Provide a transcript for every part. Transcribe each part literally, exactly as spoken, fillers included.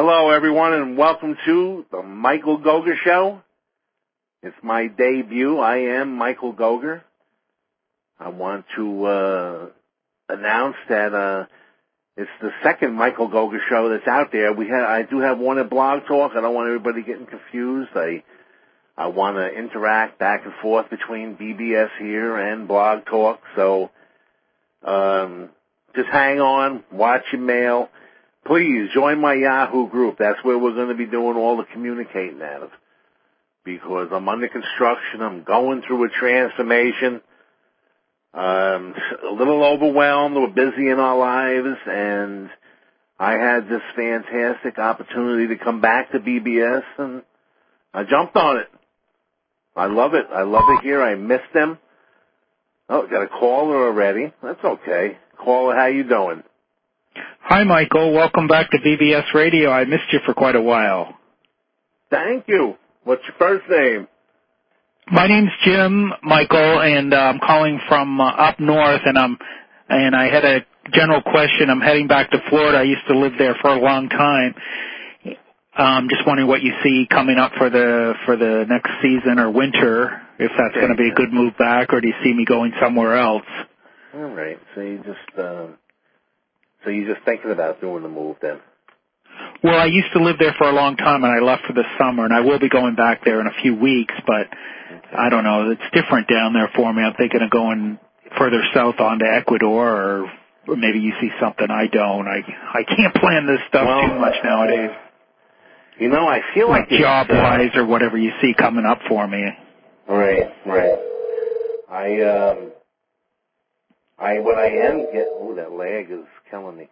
Hello, everyone, and welcome to the Michael Gogger Show. It's my debut. I am Michael Gogger. I want to uh, announce that uh, it's the second Michael Gogger Show that's out there. We ha- I do have one at Blog Talk. I don't want everybody getting confused. I I want to interact back and forth between B B S here and Blog Talk. So um, just hang on, watch your mail. Please join my Yahoo group. That's where we're going to be doing all the communicating out of, because I'm under construction. I'm going through a transformation. Um, a little overwhelmed. We're busy in our lives, and I had this fantastic opportunity to come back to B B S, and I jumped on it. I love it. I love it here. I miss them. Oh, got a caller already. That's okay. Caller, how you doing? Hi, Michael. Welcome back to B B S Radio. I missed you for quite a while. Thank you. What's your first name? My name's Jim, Michael, and uh, I'm calling from uh, up north, and I'm and I had a general question. I'm heading back to Florida. I used to live there for a long time. Um, just wondering what you see coming up for the for the next season or winter, if that's okay, going to be a good move back, or do you see me going somewhere else? All right. So you just uh, so you're just thinking about doing the move then. Well, I used to live there for a long time, and I left for the summer, and I will be going back there in a few weeks, but I don't know. It's different down there for me. I'm thinking of going further south onto Ecuador, or, or maybe you see something I don't. I I can't plan this stuff well, too much nowadays. You know, I feel like... like job-wise uh, or whatever you see coming up for me. Right, right. I, um... I, what I am getting... Oh, that lag is killing me.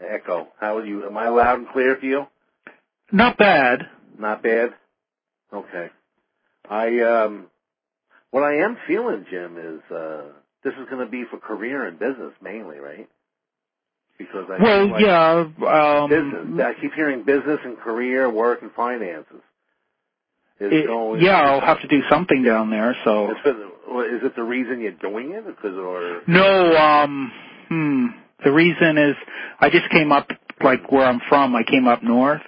Echo, how are you? Am I loud and clear for you? Not bad. Not bad? Okay. I, um, what I am feeling, Jim, is, uh, this is going to be for career and business mainly, right? Because I well, like yeah, um, business. I keep hearing business and career, work and finances. It, going, yeah, I'll have to do something down there, so. Is it, is it the reason you're doing it? Because, or? No, um, hmm. The reason is I just came up, like where I'm from, I came up north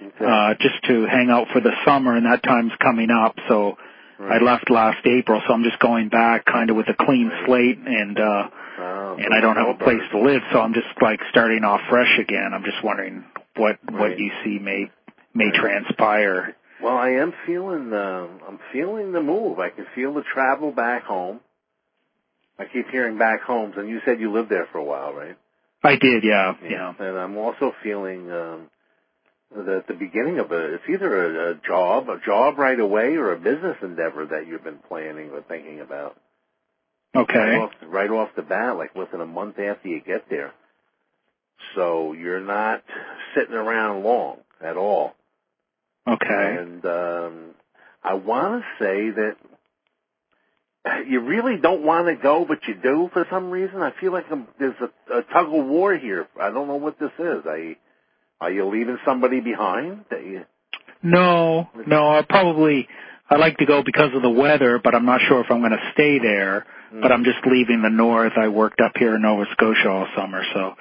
okay. uh, just to hang out for the summer, and that time's coming up. So right. I left last April, so I'm just going back kind of with a clean right. slate, and uh, oh, and I don't have a place to live, so I'm just like starting off fresh again. I'm just wondering what right. what you see may may right. transpire. Well, I am feeling uh, I'm feeling the move. I can feel the travel back home. I keep hearing back homes, and you said you lived there for a while, right? I did, yeah, yeah. And I'm also feeling um, that the beginning of it, it's either a, a job, a job right away, or a business endeavor that you've been planning or thinking about. Okay. Right off, right off the bat, like within a month after you get there. So you're not sitting around long at all. Okay. And um, I want to say that you really don't want to go, but you do for some reason. I feel like I'm, there's a, a tug of war here. I don't know what this is. I, are you leaving somebody behind? You, no, no. I probably I like to go because of the weather, but I'm not sure if I'm going to stay there. Mm. But I'm just leaving the north. I worked up here in Nova Scotia all summer, so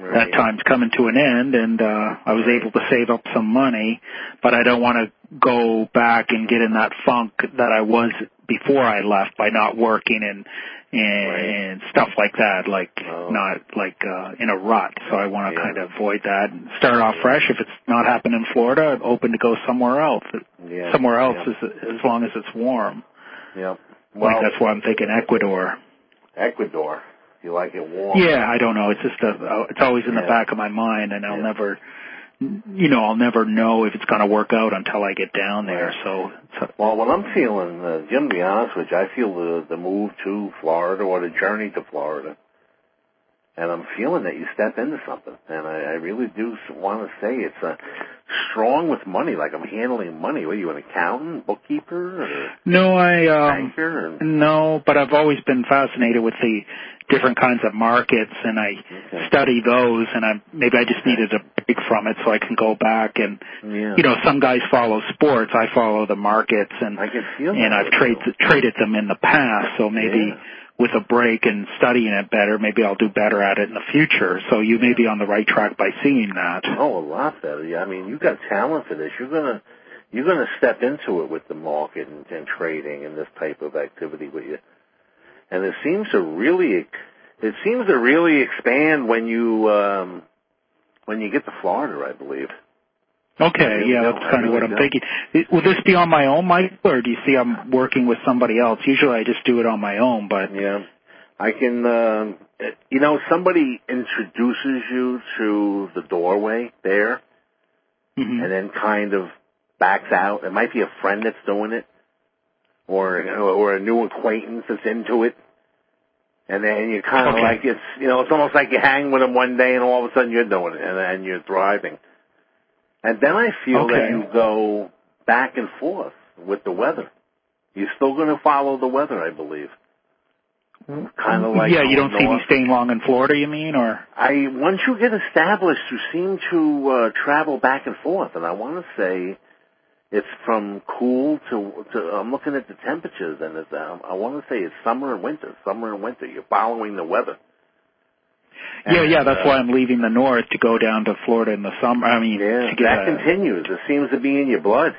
right. that time's coming to an end, and uh, I was right. able to save up some money. But I don't want to go back and get in that funk that I was before I left by not working and and, right. and stuff like that, like oh. not like uh, in a rut. So I want to yeah. kind of avoid that and start off yeah. fresh. If it's not happening in Florida, I'm open to go somewhere else. Yeah. Somewhere else yeah. as, as long as it's warm. Yeah, well, like that's why I'm thinking Ecuador. Ecuador, you like it warm? Yeah, I don't know. It's just a, it's always in yeah. the back of my mind, and I'll yeah. never. You know, I'll never know if it's going to work out until I get down there. So, so. Well, what I'm feeling, uh, Jim, to be honest with you, I feel the, the move to Florida or the journey to Florida. And I'm feeling that you step into something. And I, I really do want to say it's uh, strong with money, like I'm handling money. What are you, an accountant, bookkeeper? Or no, I, um, banker or? No, but I've always been fascinated with the different kinds of markets, and I okay. study those, and I maybe I just needed a break from it so I can go back and, yeah. you know, some guys follow sports. I follow the markets, and I can feel and I've tra- traded them in the past, so maybe... Yeah. with a break and studying it better, maybe I'll do better at it in the future. So you may be on the right track by seeing that. Oh, a lot better. Yeah, I mean, you've got talent for this. You're gonna you're gonna step into it with the market and, and trading and this type of activity with you. And it seems to really it seems to really expand when you um, when you get to Florida, I believe. Okay, yeah, that's kind of what I'm thinking. Will this be on my own, Michael, or do you see I'm working with somebody else? Usually I just do it on my own, but... Yeah, I can, um, you know, somebody introduces you to the doorway there, mm-hmm. and then kind of backs out. It might be a friend that's doing it, or or a new acquaintance that's into it, and then you kind of okay. like, it's, you know, it's almost like you hang with them one day, and all of a sudden you're doing it, and, and you're thriving. And then I feel okay. that you go back and forth with the weather. You're still going to follow the weather, I believe. Kind of like yeah, you don't north. see me staying long in Florida, you mean, or I once you get established, you seem to uh, travel back and forth. And I want to say it's from cool to, to I'm looking at the temperatures, and it's, um, I want to say it's summer and winter, summer and winter. You're following the weather. And, yeah, yeah, that's uh, why I'm leaving the north to go down to Florida in the summer. I mean, yeah, to get that a, continues. It seems to be in your blood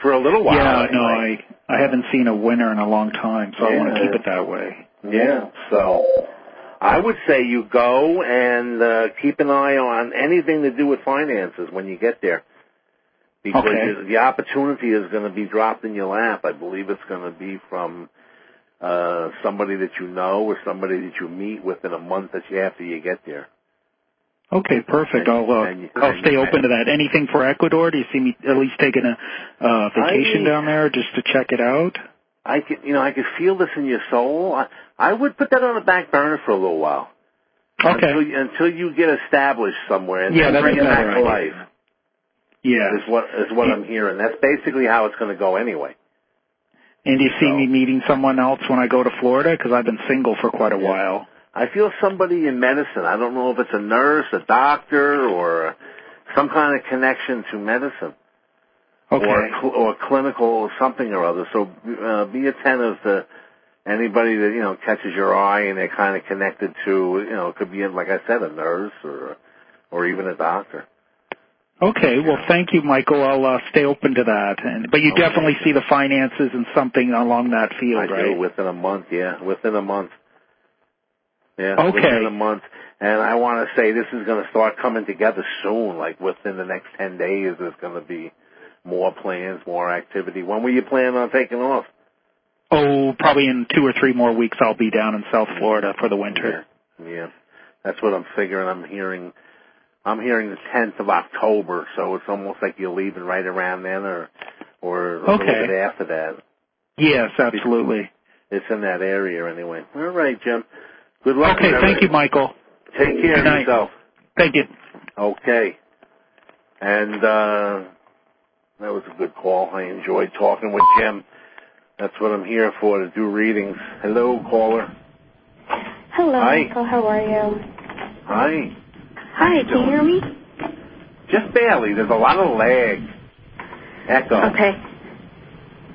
for a little while. Yeah, no, I, I haven't seen a winter in a long time, so yeah. I want to keep it that way. Yeah, so I would say you go and uh, keep an eye on anything to do with finances when you get there. Because okay. the opportunity is going to be dropped in your lap. I believe it's going to be from... Uh, somebody that you know or somebody that you meet within a month that you, after you get there. Okay, perfect. And, I'll, uh, and, I'll and, stay and, open to that. Anything for Ecuador? Do you see me at least taking a uh, vacation I, down there just to check it out? I could, you know, I could feel this in your soul. I, I would put that on the back burner for a little while. Okay. Until, until you get established somewhere and yeah, then bring it back right. to life. Yeah. Is what, is what yeah. I'm hearing. That's basically how it's going to go anyway. And do you see so, me meeting someone else when I go to Florida? Because I've been single for quite a yeah. while. I feel somebody in medicine. I don't know if it's a nurse, a doctor, or some kind of connection to medicine. Okay. Or, or clinical or something or other. So uh, be attentive to anybody that, you know, catches your eye and they're kind of connected to, you know, it could be, like I said, a nurse or, or even a doctor. Okay, well, thank you, Michael. I'll uh, stay open to that. And, but you okay. definitely see the finances and something along that field, I right? I do, within a month, yeah, within a month. Yeah, okay. within a month. And I want to say this is going to start coming together soon, like within the next ten days there's going to be more plans, more activity. When were you planning on taking off? Oh, probably in two or three more weeks I'll be down in South Florida for the winter. Yeah, yeah. That's what I'm figuring. I'm hearing... I'm hearing the tenth of October, so it's almost like you're leaving right around then or or a okay. little bit after that. Yes, absolutely. It's in that area anyway. All right, Jim. Good luck. Okay, thank you, Michael. Take care of yourself. Thank you. Okay. And uh, that was a good call. I enjoyed talking with Jim. That's what I'm here for, to do readings. Hello, caller. Hello, Hi. Michael. How are you? Hi. Hi, can you hear me? Just barely. There's a lot of lag. Echo. Okay.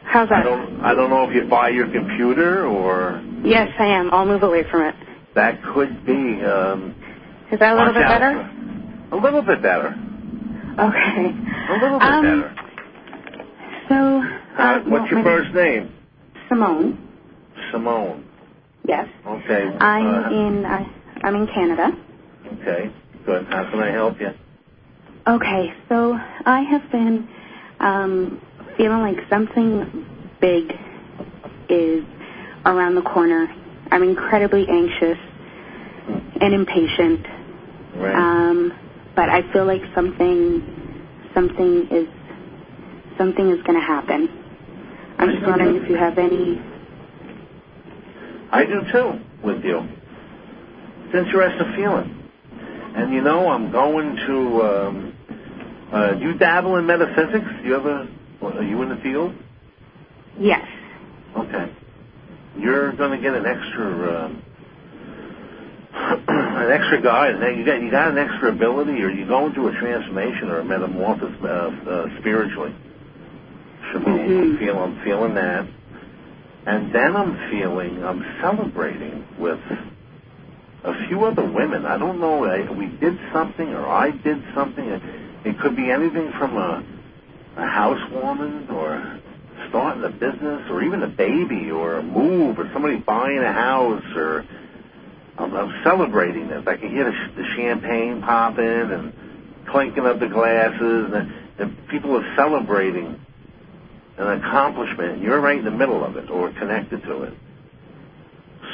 How's that? I don't, I don't know if you're by your computer or... Yes, I am. I'll move away from it. That could be. Um, Is that a little bit better? A little bit better. Okay. A little bit um, better. So... Uh, what's your first name? Simone. Simone. Yes. Okay. I'm uh, in. Uh, I'm in Canada. Okay. Good. How can I help you? Okay, so I have been um, feeling like something big is around the corner. I'm incredibly anxious and impatient, right. um, but I feel like something something is something is going to happen. I'm just wondering if you have any. I do too with you. It's an interesting feeling. And, you know, I'm going to, um, uh, you dabble in metaphysics? You ever, are you in the field? Yes. Okay. You're going to get an extra, uh, an extra guide. Now, you got, you got an extra ability, or you go into a transformation or a metamorphosis uh, uh, spiritually. Shamon, mm-hmm. I'm feeling that. And then I'm feeling, I'm celebrating with a few other women. I don't know, I, we did something or I did something. It, it could be anything from a, a housewarming or starting a business or even a baby or a move or somebody buying a house or I'm, I'm celebrating this. I can hear the, the champagne popping and clinking of the glasses and, and people are celebrating an accomplishment, and you're right in the middle of it or connected to it.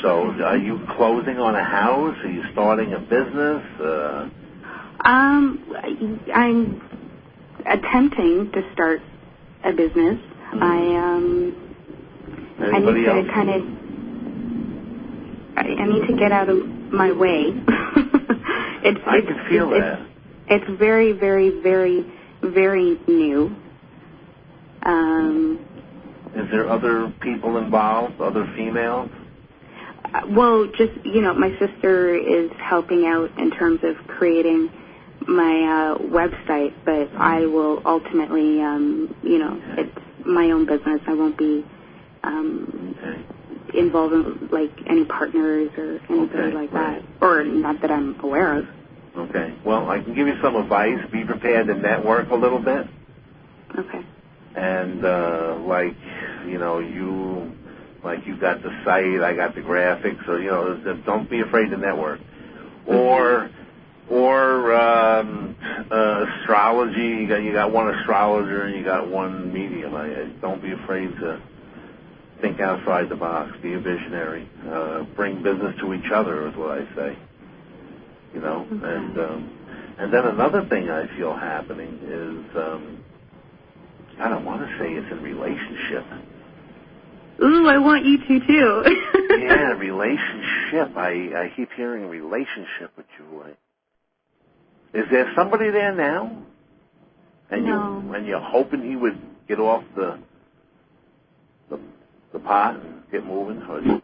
So are you closing on a house? Are you starting a business? Uh, um, I'm attempting to start a business. Mm-hmm. I, um, Anybody I need to kind of, I, I need to get out of my way. it's, I it's, can feel it's, that. It's, it's very, very, very, very new. Um, Is there other people involved, other females? Uh, well, just, you know, my sister is helping out in terms of creating my uh, website, but I will ultimately, um, you know, it's my own business. I won't be um, okay. involved in, like, any partners or anything okay, like right. that, or not that I'm aware of. Okay. Well, I can give you some advice. Be prepared to network a little bit. Okay. And, uh, like, you know, you, like, you got the site, I got the graphics, or, you know, don't be afraid to network. Or, or, um, uh, astrology, you got, you got one astrologer and you got one medium. I, don't be afraid to think outside the box, be a visionary, uh, bring business to each other is what I say, you know. Okay. And, um, and then another thing I feel happening is, um, I don't want to say it's in relationship. Ooh, I want you to, too. Yeah, relationship. I, I keep hearing relationship with you. Is there somebody there now? And no. You, and you're hoping he would get off the the, the pot and get moving? Or you,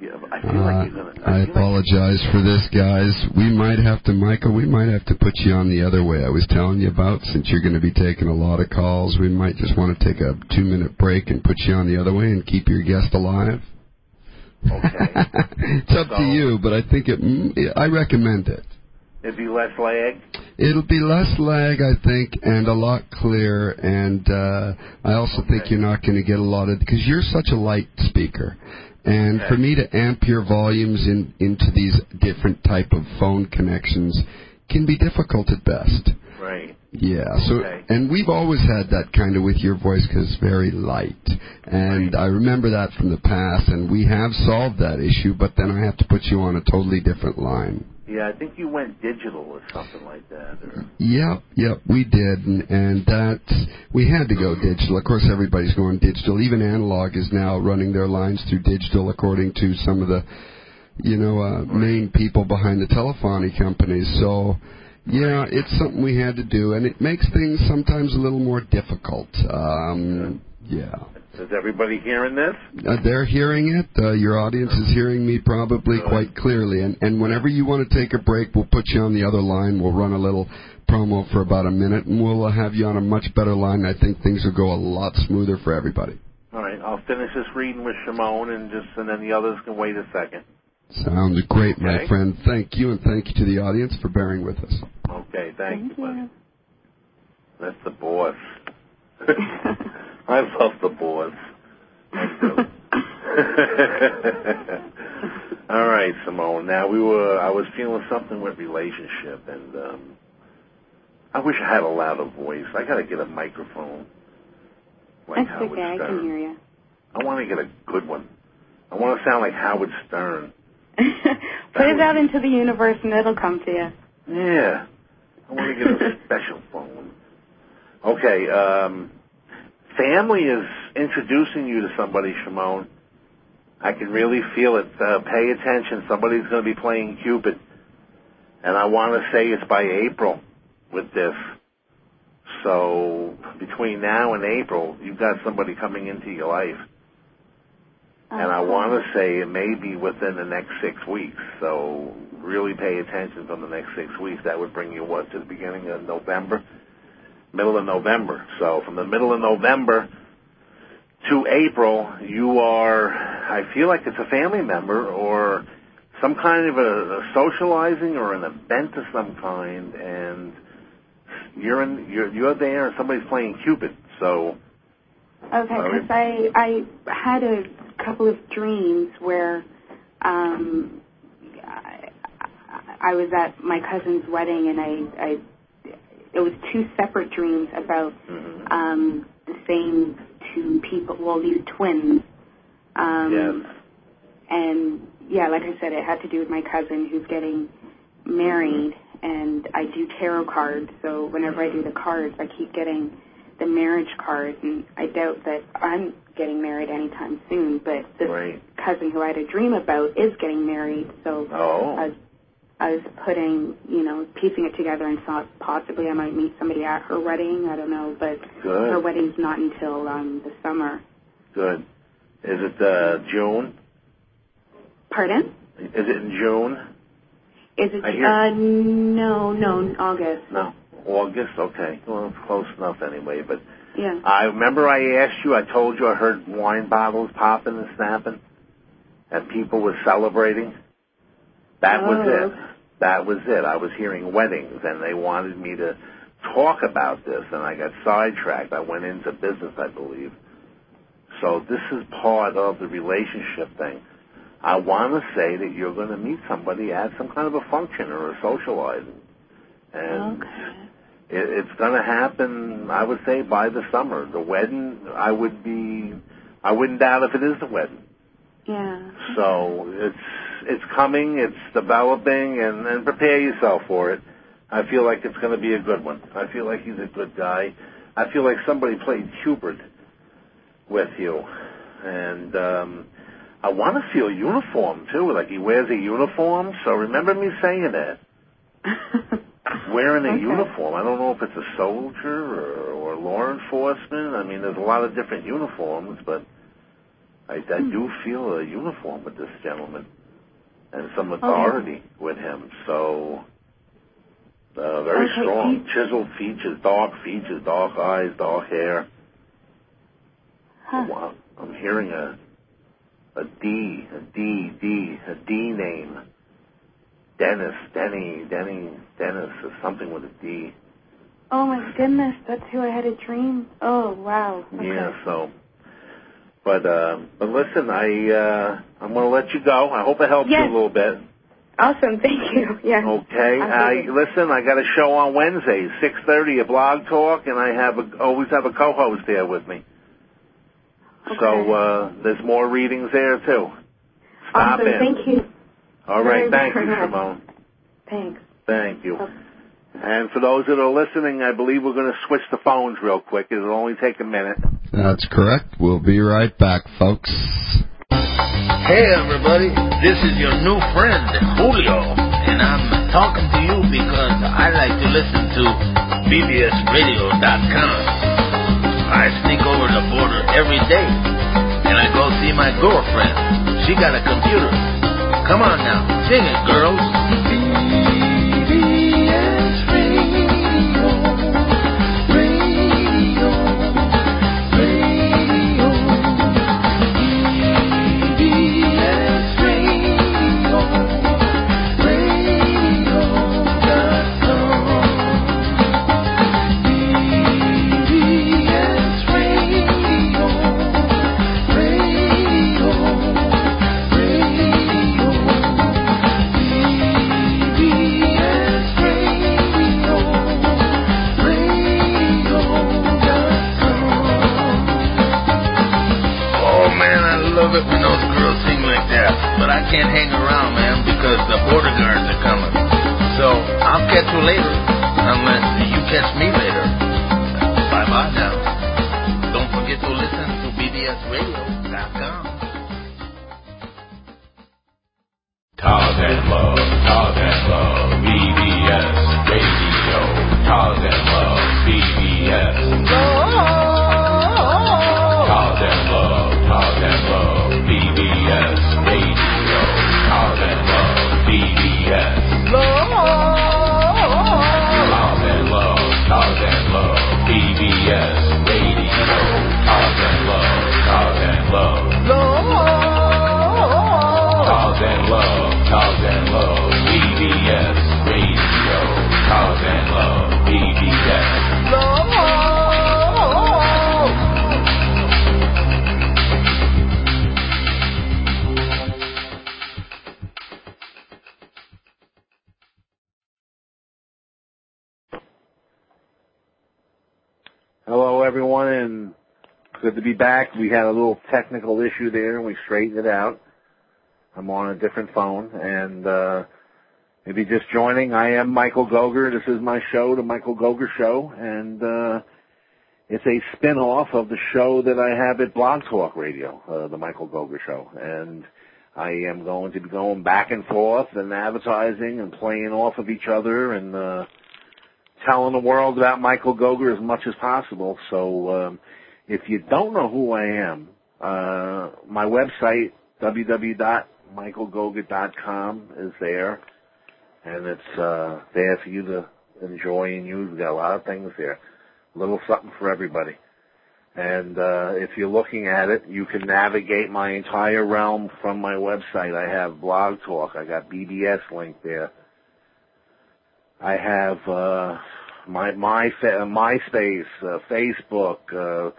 yeah, I feel uh, like you're going to... I, I apologize like for this, guys. We might have to, Michael, we might have to put you on the other way I was telling you about, since you're going to be taking a lot of calls. We might just want to take a two-minute break and put you on the other way and keep your guest alive. Okay. It's up so, to you, but I think it, I recommend it. It'd be less lag? It'll be less lag, I think, and a lot clearer. And uh, I also okay. think you're not going to get a lot of... Because you're such a light speaker. And okay. for me to amp your volumes in, into these different type of phone connections can be difficult at best. Right. Yeah. So, okay. And we've always had that kind of with your voice because it's very light. And right. I remember that from the past, and we have solved that issue, but then I have to put you on a totally different line. Yeah, I think you went digital or something like that. Or... Yep, yep, we did, and, and that's, we had to go digital. Of course, everybody's going digital. Even analog is now running their lines through digital, according to some of the, you know, uh, main people behind the telephony companies. So, yeah, it's something we had to do, and it makes things sometimes a little more difficult. Um, yeah. Is everybody hearing this? Uh, they're hearing it. Uh, your audience is hearing me probably quite clearly. And, and whenever you want to take a break, we'll put you on the other line. We'll run a little promo for about a minute, and we'll have you on a much better line. I think things will go a lot smoother for everybody. All right. I'll finish this reading with Shimon, and just and then the others can wait a second. Sounds great, okay. my friend. Thank you, and thank you to the audience for bearing with us. Okay. Thank, thank you, buddy. That's the boss. I love the boys. I do. All right, Simone. Now we were. I was feeling something with relationship, and um, I wish I had a louder voice. I got to get a microphone. Like That's Howard okay. Stern. I can hear you. I want to get a good one. I want to sound like Howard Stern. Put it out into the universe, and it'll come to you. Yeah, I want to get a special phone. Okay. Um, family is introducing you to somebody, Shimon. I can really feel it. Uh, pay attention. Somebody's going to be playing Cupid. And I want to say it's by April with this. So between now and April, you've got somebody coming into your life. Uh-huh. And I want to say it may be within the next six weeks. So really pay attention from the next six weeks. That would bring you, what, to the beginning of November? Middle of November. So from the middle of November to April, you are, I feel like it's a family member or some kind of a, a socializing or an event of some kind, and you're in, you're, you're there and somebody's playing Cupid, so. Okay, because I, I had a couple of dreams where um, I, I was at my cousin's wedding, and I, I it was two separate dreams about mm-hmm. um, the same two people, well, these twins. Um, yes. And, yeah, like I said, it had to do with my cousin who's getting married, and I do tarot cards, so whenever I do the cards, I keep getting the marriage card, and I doubt that I'm getting married anytime soon, but this right. cousin who I had a dream about is getting married, so oh. I, was, I was putting, you know, piecing it together and thought possibly I might meet somebody at her wedding, I don't know, but Good. Her wedding's not until um, the summer. Good. Is it uh, June? Pardon? Is it in June? Is it, uh, no, no, August. No. August, okay. Well, close enough anyway, but yeah. I remember I asked you, I told you I heard wine bottles popping and snapping, and people were celebrating. That oh. was it. That was it. I was hearing weddings, and they wanted me to talk about this, and I got sidetracked. I went into business, I believe. So this is part of the relationship thing. I want to say that you're going to meet somebody at some kind of a function or a socializing. And okay. it, it's going to happen, I would say, by the summer. The wedding, I would be, I wouldn't doubt if it is the wedding. Yeah. So it's it's coming, it's developing, and, and prepare yourself for it. I feel like it's going to be a good one. I feel like he's a good guy. I feel like somebody played Cupid with you. And um, I want to feel uniform, too, like he wears a uniform. So remember me saying that. Wearing a okay. uniform. I don't know if it's a soldier or, or law enforcement. I mean, there's a lot of different uniforms, but I, I hmm. do feel a uniform with this gentleman and some authority okay. with him. So uh, very okay. strong, chiseled features, dark features, dark eyes, dark hair. Huh. Oh, wow. I'm hearing a a D, a D, D, a D name. Dennis, Denny, Denny, Dennis, or something with a D. Oh, my goodness. That's who I had a dream. Oh, wow. Okay. Yeah, so. But uh, but listen, I, uh, I'm going to let you go. I hope I helped yes. you a little bit. Awesome. Thank you. Yeah. Okay. I, listen, I got a show on Wednesday, six thirty, a Blog Talk, and I have a, always have a co-host there with me. Okay. So uh, there's more readings there, too. Stop awesome. In. Thank you. All right, thank you, Simone. Thanks. Thank you. And for those that are listening, I believe we're going to switch the phones real quick. It'll only take a minute. That's correct. We'll be right back, folks. Hey, everybody. This is your new friend, Julio. And I'm talking to you because I like to listen to B B S radio dot com. I sneak over the border every day, and I go see my girlfriend. She got a computer. Come on now, sing it, girls. B B S Radio, radio, radio. B B S Radio, radio.com. B B S Radio, radio. I love it when those girls sing like that, but I can't hang around, man, because the border guards are coming. So I'll catch you later, unless you catch me later. Bye-bye now. Don't forget to listen to B B S radio dot com. Cause and love, cause and love, B B S Radio. Cause and love, B B S. Cause and love, cause and love. B B S Radio, cause and love, B B S. Love. Cause and love, cause and love, B B S Radio, cause and love, cause Hello, everyone, and good to be back. We had a little technical issue there, and we straightened it out. I'm on a different phone, and uh, maybe just joining, I am Michael Gogger. This is my show, The Michael Gogger Show, and uh, it's a spin-off of the show that I have at Blog Talk Radio, uh, The Michael Gogger Show, and I am going to be going back and forth and advertising and playing off of each other and uh, telling the world about Michael Gogger as much as possible. So um, if you don't know who I am, uh, my website, w w w dot michael gogger dot com, is there, and it's uh, there for you to enjoy and use. We've got a lot of things there, a little something for everybody. And uh, if you're looking at it, you can navigate my entire realm from my website. I have Blog Talk. I got B B S linked there. I have uh, my my MySpace, uh, Facebook, uh,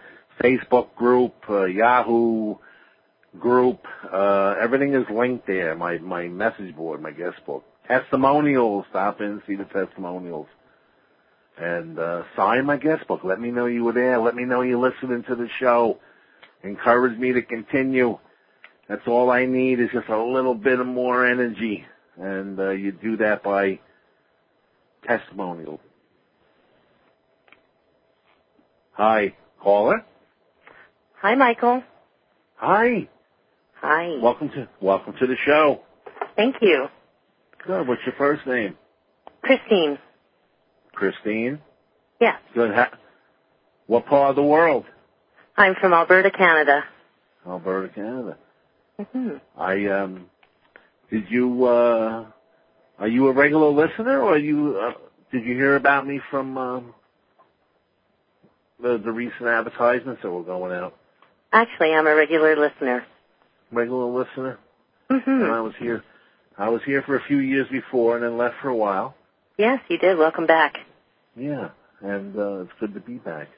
Facebook group, uh, Yahoo group. Uh, everything is linked there. My my message board, my guest book, testimonials. Stop in, see the testimonials. And uh, sign my guest book. Let me know you were there. Let me know you're listening to the show. Encourage me to continue. That's all I need is just a little bit of more energy. And uh, you do that by testimonial. Hi, caller. Hi, Michael. Hi. Hi. Welcome to welcome to the show. Thank you. Good. What's your first name? Christine. Christine? Yeah. Good. What part of the world? I'm from Alberta, Canada. Alberta, Canada. Mm-hmm. I, um, did you, uh, are you a regular listener, or are you, uh, did you hear about me from um, the, the recent advertisements that were going out? Actually, I'm a regular listener. Regular listener? Mm-hmm. And I was here, I was here for a few years before and then left for a while. Yes, you did. Welcome back. Yeah, and uh, it's good to be back.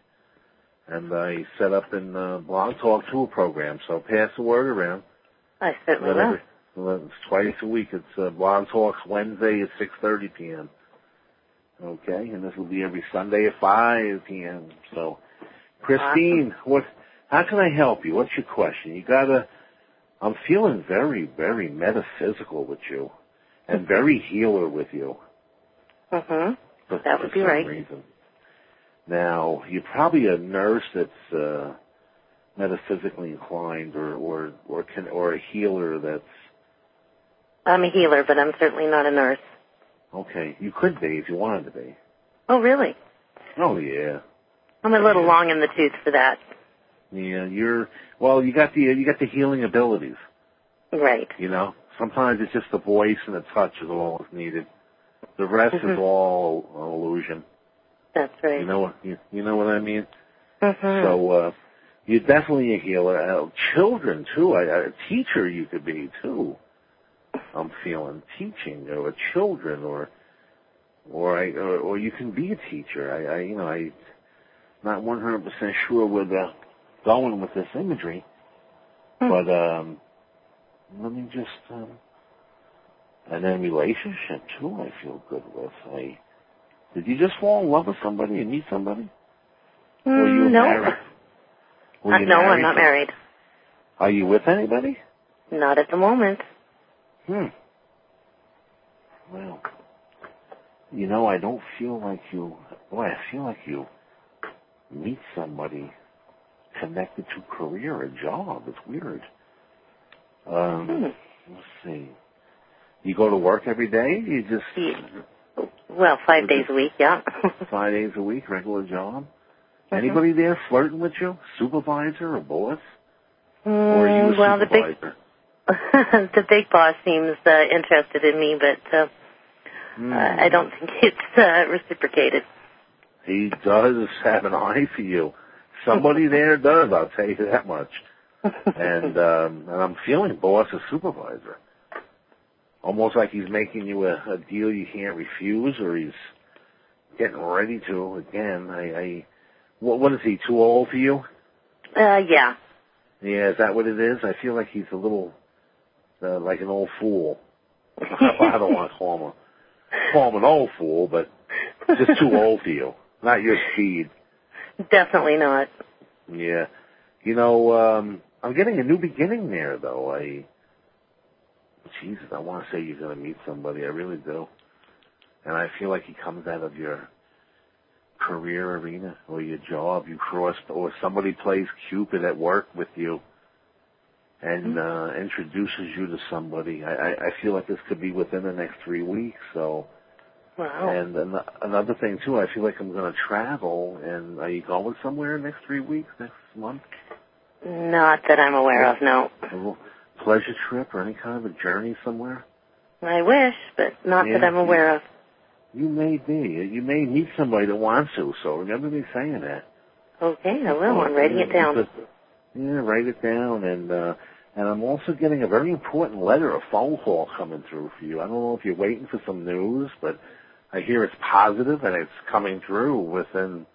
And I set up in uh, Blog Talk Tool program, so pass the word around. I certainly will. Well, it's twice a week. It's uh, Blog Talks Wednesday at six thirty p m Okay, and this will be every Sunday at five p m So, Christine, awesome. What? How can I help you? What's your question? You gotta. I'm feeling very, very metaphysical with you, and very healer with you. Mm-hmm. But that would be right. Reason. Now, you're probably a nurse that's uh, metaphysically inclined, or or or, can, or a healer that's. I'm a healer, but I'm certainly not a nurse. Okay, you could be if you wanted to be. Oh, really? Oh, yeah. I'm a little yeah. long in the tooth for that. Yeah, you're. Well, you got the you got the healing abilities. Right. You know, sometimes it's just the voice and the touch is all that's needed. The rest mm-hmm. is all illusion. That's right. You know what you, you know what I mean. Mm-hmm. So uh, you're definitely a healer. Uh, children too. A, a teacher you could be too. I'm feeling teaching or children or or I or, or you can be a teacher. I, I you know I not one hundred percent sure where they're going with this imagery, mm. but um, let me just. Um, And then relationship, too, I feel good with. I, did you just fall in love with somebody and meet somebody? Mm, Were you no. Married? Were uh, you no, married? I'm not married. Are you with anybody? Not at the moment. Hmm. Well, you know, I don't feel like you... Boy, I feel like you meet somebody connected to career or job. It's weird. Um, hmm. Let's see. You go to work every day? You just... Well, five days a week, yeah. Five days a week, regular job. Mm-hmm. Anybody there flirting with you? Supervisor or boss? Mm, or are you a well, supervisor? The big, the big boss seems uh, interested in me, but uh, mm. uh, I don't think it's uh, reciprocated. He does have an eye for you. Somebody there does, I'll tell you that much. And, um, and I'm feeling boss or supervisor. Almost like he's making you a, a deal you can't refuse, or he's getting ready to. Again, I, I what, what is he, too old for you? Uh, yeah. Yeah, is that what it is? I feel like he's a little, uh, like an old fool. I don't want to call him, a, call him an old fool, but just too old for you. Not your speed. Definitely not. Yeah. You know, um, I'm getting a new beginning there, though. I, Jesus, I want to say you're going to meet somebody. I really do. And I feel like he comes out of your career arena or your job. You crossed, or somebody plays Cupid at work with you and mm-hmm. uh, introduces you to somebody. I, I, I feel like this could be within the next three weeks, so... Wow. And an- another thing, too, I feel like I'm going to travel. And are you going somewhere next three weeks, next month? Not that I'm aware yeah. of, no. A little pleasure trip or any kind of a journey somewhere? I wish, but not yeah. that I'm aware of. You may be. You may meet somebody that wants to, so remember me saying that. Okay, I will. I'm writing it down. Yeah, write it down. And, uh, and I'm also getting a very important letter, a phone call coming through for you. I don't know if you're waiting for some news, but... I hear it's positive and it's coming through within,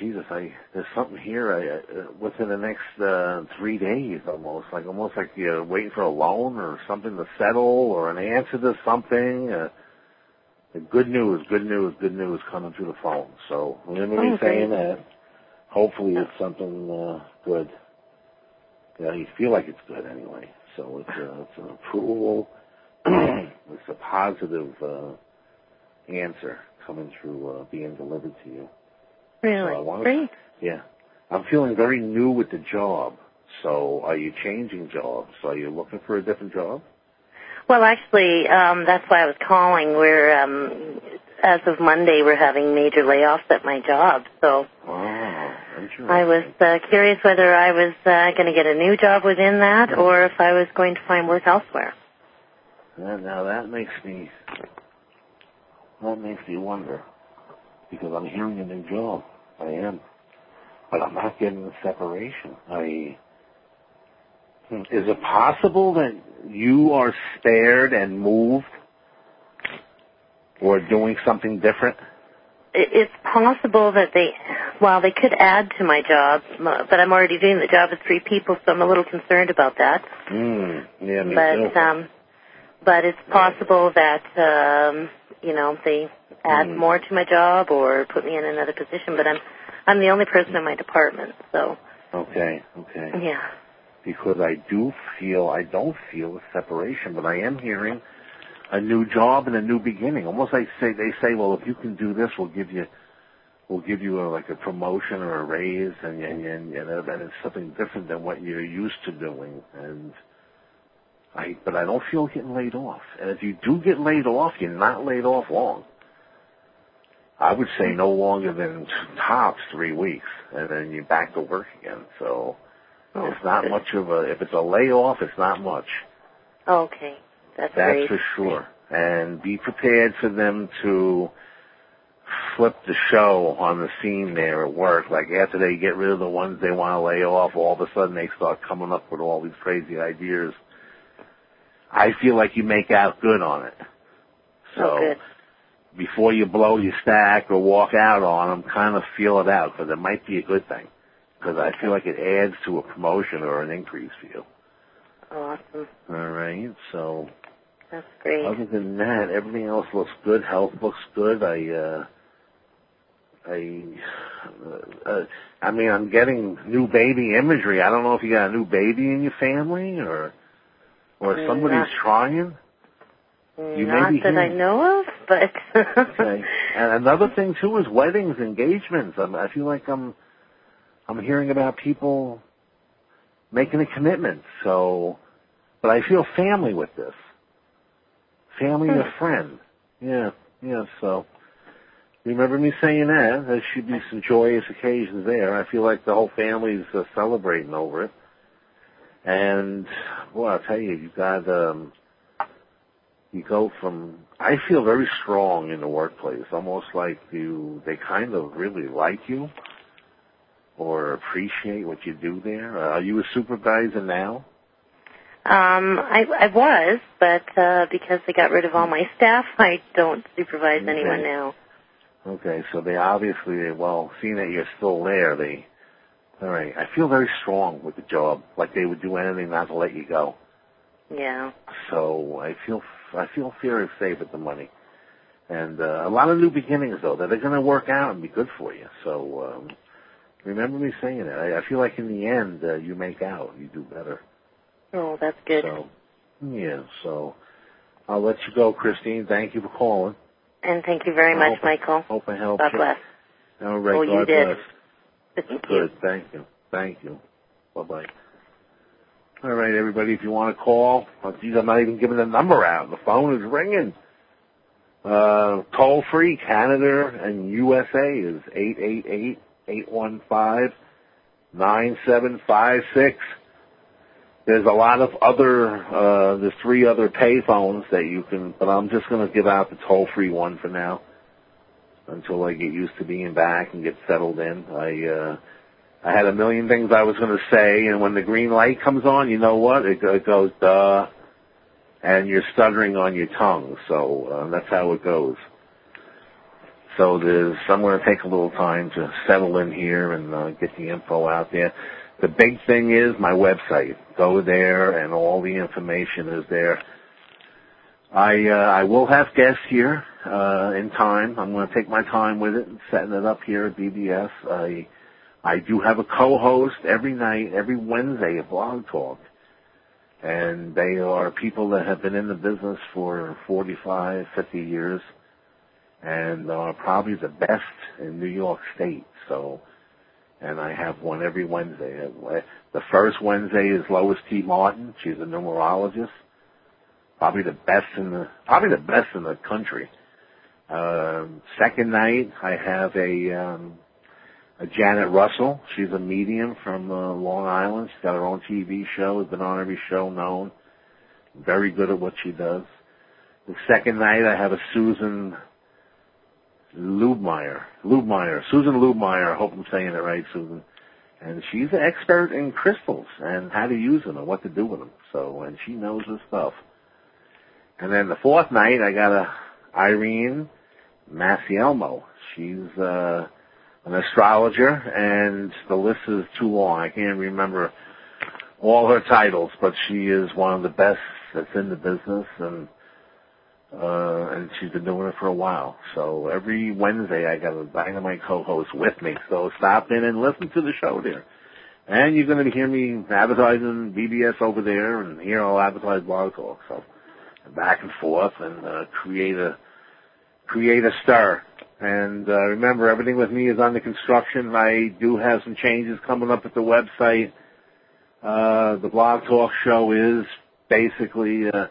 Jesus, I, there's something here I, uh, within the next uh, three days almost, like almost like you're waiting for a loan or something to settle or an answer to something. Uh, good news, good news, good news coming through the phone. So remember me okay. saying that. Hopefully it's something uh, good. Yeah, you feel like it's good anyway. So it's, uh, it's an approval. It's a positive uh, answer coming through, uh, being delivered to you. Really? So Great. To, yeah. I'm feeling very new with the job. So are you changing jobs? Are you looking for a different job? Well, actually, um, that's why I was calling. We're, um, as of Monday, we're having major layoffs at my job. So wow, interesting. I was uh, curious whether I was uh, going to get a new job within that or if I was going to find work elsewhere. Now that makes me, that makes me wonder, because I'm hearing a new job. I am, but I'm not getting the separation. I, is it possible that you are spared and moved, or doing something different? It's possible that they, well, they could add to my job, but I'm already doing the job of three people, so I'm a little concerned about that. Mm, yeah, me too. But um. But it's possible that, um, you know, they add mm. more to my job or put me in another position. But I'm I'm the only person in my department, so. Okay, okay. Yeah. Because I do feel, I don't feel a separation, but I am hearing a new job and a new beginning. Almost like say, they say, well, if you can do this, we'll give you, we'll give you a, like a promotion or a raise, and, and, and, and it's something different than what you're used to doing. And... I, but I don't feel getting laid off. And if you do get laid off, you're not laid off long. I would say no longer than tops three weeks, and then you're back to work again. So oh, it's not good. much of a, if it's a layoff, it's not much. Okay. That's, That's great. for sure. And be prepared for them to flip the show on the scene there at work. Like after they get rid of the ones they want to lay off, all of a sudden they start coming up with all these crazy ideas. I feel like you make out good on it. So okay. before you blow your stack or walk out on them, kind of feel it out, because it might be a good thing, because I feel like it adds to a promotion or an increase for you. Awesome. All right. So that's great. Other than that, everything else looks good. Health looks good. I, uh, I, uh, I mean, I'm getting new baby imagery. I don't know if you got a new baby in your family or... Or somebody's not, trying? You not may be that hearing. I know of, but... okay. And another thing, too, is weddings, engagements. I'm, I feel like I'm I'm hearing about people making a commitment. So, but I feel family with this. Family hmm. and a friend. Yeah, yeah, so... Remember me saying that? There should be some joyous occasions there. I feel like the whole family's uh, celebrating over it. And, boy, I'll tell you, you got, um, you go from, I feel very strong in the workplace, almost like you, they kind of really like you or appreciate what you do there. Uh, are you a supervisor now? Um, I, I was, but, uh, because they got rid of all my staff, I don't supervise okay. anyone now. Okay, so they obviously, well, seeing that you're still there, they... All right. I feel very strong with the job, like they would do anything not to let you go. Yeah. So I feel I feel very safe with the money. And uh, a lot of new beginnings, though, that are going to work out and be good for you. So um, remember me saying that. I, I feel like in the end, uh, you make out. You do better. Oh, that's good. So, yeah, so I'll let you go, Christine. Thank you for calling. And thank you very I much, hope, Michael. Hope I helped God you. Bless. All right, oh, God bless. Thank you. Good. Thank you. Thank you. Bye-bye. All right, everybody, if you want to call, oh, geez, I'm not even giving the number out. The phone is ringing. Uh, toll-free Canada and U S A is eight eight eight, eight one five, nine seven five six. There's a lot of other, uh, there's three other pay phones that you can, but I'm just going to give out the toll-free one for now until I get used to being back and get settled in. I, uh, I had a million things I was going to say, and when the green light comes on, you know what? It, it goes, duh, and you're stuttering on your tongue, so uh, that's how it goes. So there's, I'm going to take a little time to settle in here and uh, get the info out there. The big thing is my website. Go there, and all the information is there. I uh, I will have guests here uh, in time. I'm going to take my time with it and setting it up here at B B S. I I do have a co-host every night, every Wednesday at Blog Talk. And they are people that have been in the business for forty-five, fifty years and are probably the best in New York State. So, and I have one every Wednesday. The first Wednesday is Lois T. Martin. She's a numerologist. Probably the best in the, probably the best in the country. Um, second night, I have a, um, Janet Russell. She's a medium from uh, Long Island. She's got her own T V show. Has been on every show known. Very good at what she does. The second night I have a Susan Lubmeyer. Lubmeyer. Susan Lubmeyer. I hope I'm saying it right, Susan. And she's an expert in crystals and how to use them and what to do with them. So, and she knows her stuff. And then the fourth night I got a Irene Massielmo. She's, uh, an astrologer, and the list is too long. I can't remember all her titles, but she is one of the best that's in the business, and uh, and she's been doing it for a while. So every Wednesday I got a dynamite co-host with me, so stop in and listen to the show there. And you're going to hear me advertising B B S over there, and here I'll advertise Blog Talk. So back and forth, and uh, create a create a stir. And uh, remember, everything with me is under construction. I do have some changes coming up at the website. Uh, the Blog Talk show is basically uh,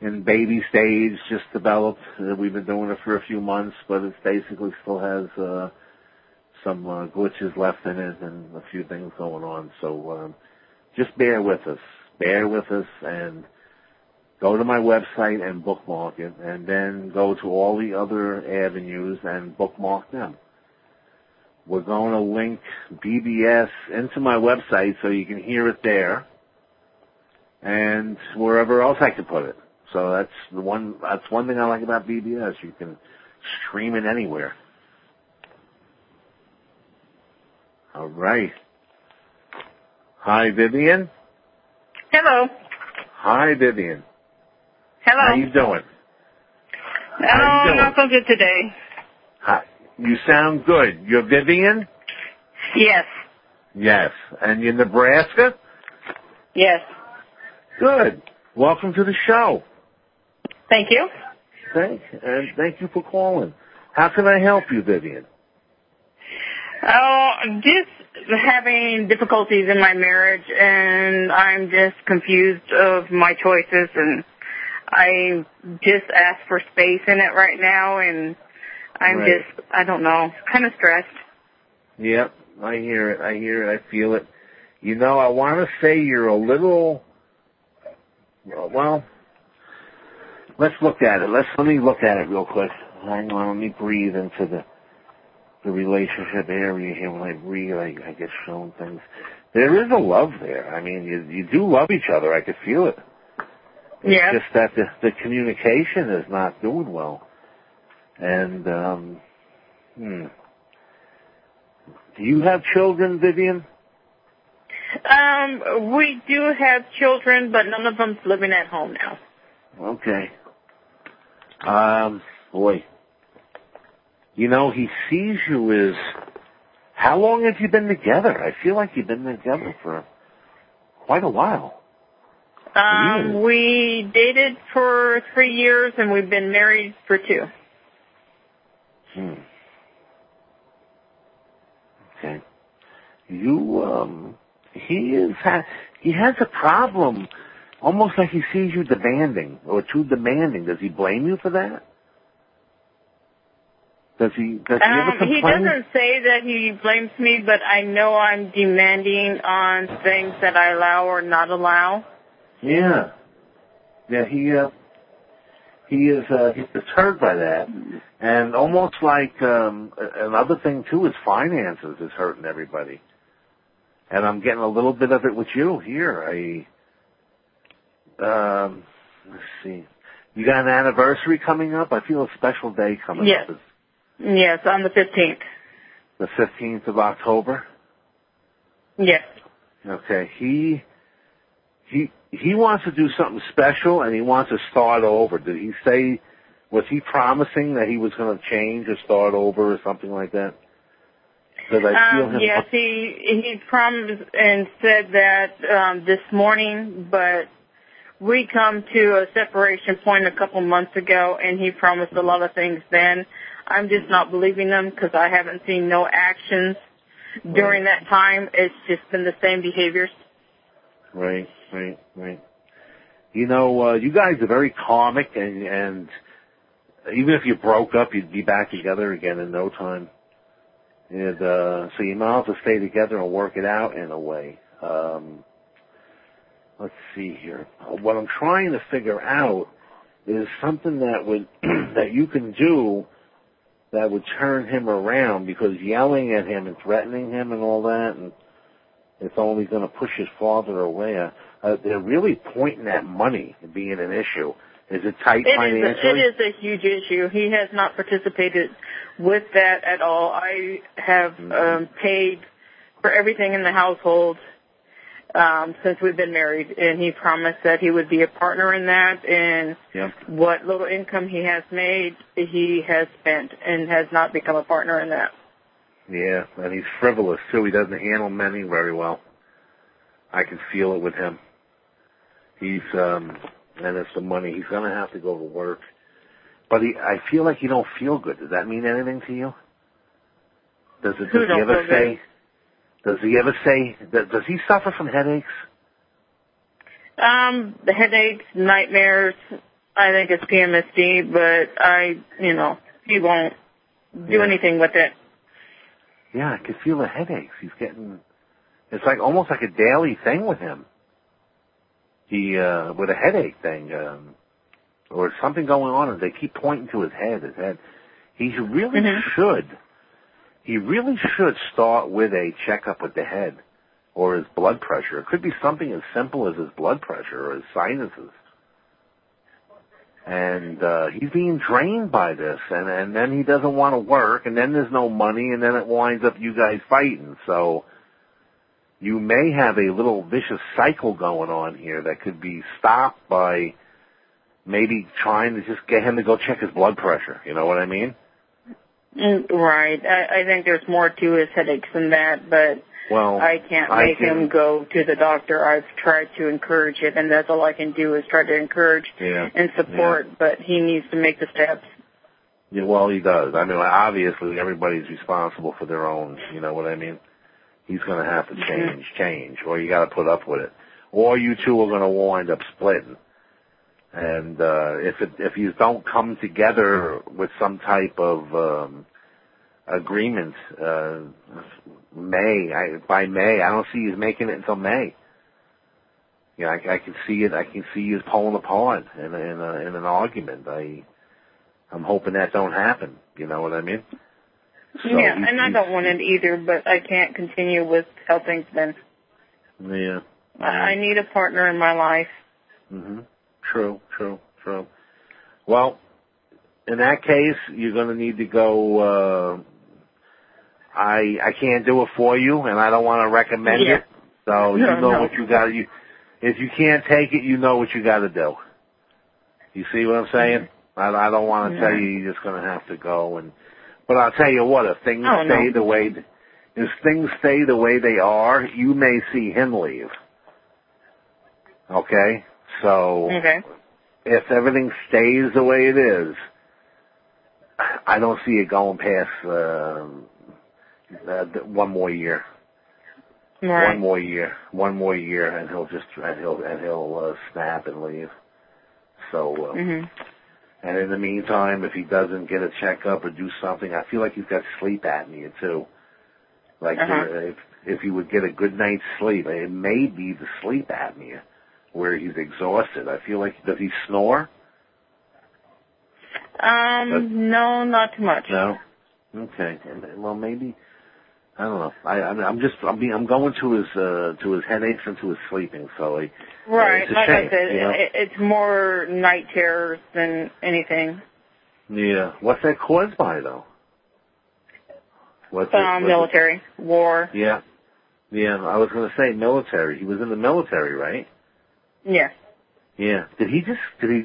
in baby stage, just developed. Uh, we've been doing it for a few months, but it basically still has uh, some uh, glitches left in it and a few things going on. So um, just bear with us. Bear with us and go to my website and bookmark it, and then go to all the other avenues and bookmark them. We're going to link B B S into my website so you can hear it there, and wherever else I can put it. So that's the one. That's one thing I like about B B S. You can stream it anywhere. All right. Hi, Vivian. Hello. Hi, Vivian. Hello. How you doing? Oh, How you doing? Not so good today. Hi. You sound good. You're Vivian? Yes. Yes. And you're Nebraska? Yes. Good. Welcome to the show. Thank you. Thank and thank you for calling. How can I help you, Vivian? Oh, just having difficulties in my marriage, and I'm just confused of my choices, and I just asked for space in it right now, and I'm right. just, I don't know, kind of stressed. Yep, I hear it. I hear it. I feel it. You know, I want to say you're a little, well, let's look at it. Let's, let me look at it real quick. Hang on, let me breathe into the, the relationship area here. When I breathe, I, I get shown things. There is a love there. I mean, you, you do love each other. I could feel it. It's yeah. just that the, the communication is not doing well. And, um, hmm. Do you have children, Vivian? Um, we do have children, but none of them's living at home now. Okay. Um, boy, you know, he sees you as, how long have you been together? I feel like you've been together for quite a while. Um, we dated for three years, and we've been married for two. Hmm. Okay. You, um, he is, ha- he has a problem, almost like he sees you demanding, or too demanding. Does he blame you for that? Does he, does he um, ever complain? He doesn't say that he blames me, but I know I'm demanding on things that I allow or not allow. Yeah. Yeah, he, uh, he is, uh, he's deterred by that. And almost like, um, another thing too is finances is hurting everybody. And I'm getting a little bit of it with you here. I, um, let's see. You got an anniversary coming up? I feel a special day coming yes. up. Yes, on the fifteenth. The fifteenth of October? Yes. Okay, he, he, He wants to do something special, and he wants to start over. Did he say, was he promising that he was going to change or start over or something like that? Did I feel um, him yes, up- he he promised and said that um, this morning, but we come to a separation point a couple months ago, and he promised a lot of things then. I'm just not believing them because I haven't seen no actions during right. that time. It's just been the same behaviors. Right. Right, right. You know, uh, you guys are very karmic, and, and even if you broke up, you'd be back together again in no time. And, uh, so you might have to stay together and work it out in a way. Um, let's see here. What I'm trying to figure out is something that would that you can do that would turn him around, because yelling at him and threatening him and all that, and it's only going to push his father away. Uh, Uh, they're really pointing at money being an issue. Is it tight it financially? Is a, it is a huge issue. He has not participated with that at all. I have mm-hmm. um, paid for everything in the household um, since we've been married, and he promised that he would be a partner in that, and yep. what little income he has made, he has spent and has not become a partner in that. Yeah, and he's frivolous, too. He doesn't handle money very well. I can feel it with him. He's, um, and it's the money. He's going to have to go to work. But he, I feel like you don't feel good. Does that mean anything to you? Does, it, does he ever say, does he ever say, does, does he suffer from headaches? Um, the headaches, nightmares, I think it's P M S D, but I, you know, he won't do yeah. anything with it. Yeah, I can feel the headaches. He's getting, it's like almost like a daily thing with him. He, uh, with a headache thing, um, or something going on, and they keep pointing to his head, his head. He really mm-hmm. should, he really should start with a checkup with the head, or his blood pressure. It could be something as simple as his blood pressure or his sinuses. And, uh, he's being drained by this, and, and then he doesn't want to work, and then there's no money, and then it winds up you guys fighting, so... You may have a little vicious cycle going on here that could be stopped by maybe trying to just get him to go check his blood pressure. You know what I mean? Right. I, I think there's more to his headaches than that, but well, I can't make I can, him go to the doctor. I've tried to encourage it, and that's all I can do is try to encourage yeah, and support, yeah. but he needs to make the steps. Yeah, well, he does. I mean, obviously, everybody's responsible for their own, you know what I mean? He's going to have to change, change, or you got to put up with it, or you two are going to wind up splitting. And uh, if it, if you don't come together with some type of um, agreement, uh, May I, by May, I don't see you making it until May. You know, I, I can see it. I can see you pulling apart in in, a, in an argument. I I'm hoping that don't happen. You know what I mean? So yeah, he, and I don't want it either, but I can't continue with how things been. Yeah. I, I need a partner in my life. Mm-hmm. True, true, true. Well, in that case, you're going to need to go, uh, I I can't do it for you, and I don't want to recommend yeah. it. So no, you know no. what you got to do. If you can't take it, you know what you got to do. You see what I'm saying? Mm-hmm. I, I don't want to yeah. tell you you're just going to have to go and... But I'll tell you what, if things oh, stay no. the way, if things stay the way they are, you may see him leave. Okay? So, okay. if everything stays the way it is, I don't see it going past uh, uh, one more year. Right. One more year. One more year, and he'll just and he'll and he'll uh, snap and leave. So, uh, mm-hmm. and in the meantime, if he doesn't get a checkup or do something, I feel like he's got sleep apnea too. Like uh-huh. if if he would get a good night's sleep, it may be the sleep apnea where he's exhausted. I feel like does he snore? Um, but, no, not too much. No? Okay. Well, maybe, I don't know. I, I mean, I'm just, I'm being, I'm going to his, uh, to his headaches and to his sleeping, so he, right. it's a like shame, I said, you know? it, it's more night terrors than anything. Yeah. What's that caused by, though? What's um, it, military. It? War. Yeah. Yeah, I was going to say military. He was in the military, right? Yeah. Yeah. Did he just, did he...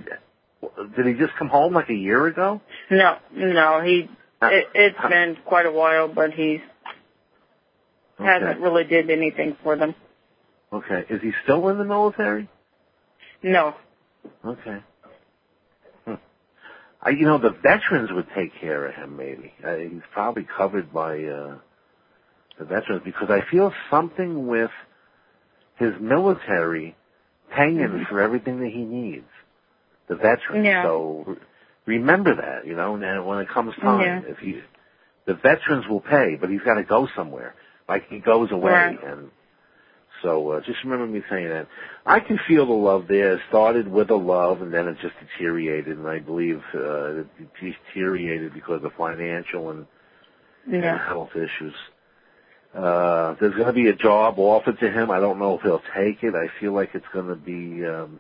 Did he just come home like a year ago? No, no. He it, it's been quite a while, but he okay. hasn't really did anything for them. Okay. Is he still in the military? No. Okay. Hmm. I, you know, the veterans would take care of him. Maybe uh, he's probably covered by uh, the veterans because I feel something with his military paying him for everything that he needs. The veteran, yeah. so remember that, you know, and when it comes time, yeah. if he, the veterans will pay, but he's got to go somewhere. Like, he goes away, right. and so uh, just remember me saying that. I can feel the love there. It started with a love, and then it just deteriorated, and I believe uh, it deteriorated because of financial and, yeah. and health issues. Uh, there's going to be a job offered to him. I don't know if he'll take it. I feel like it's going to be... Um,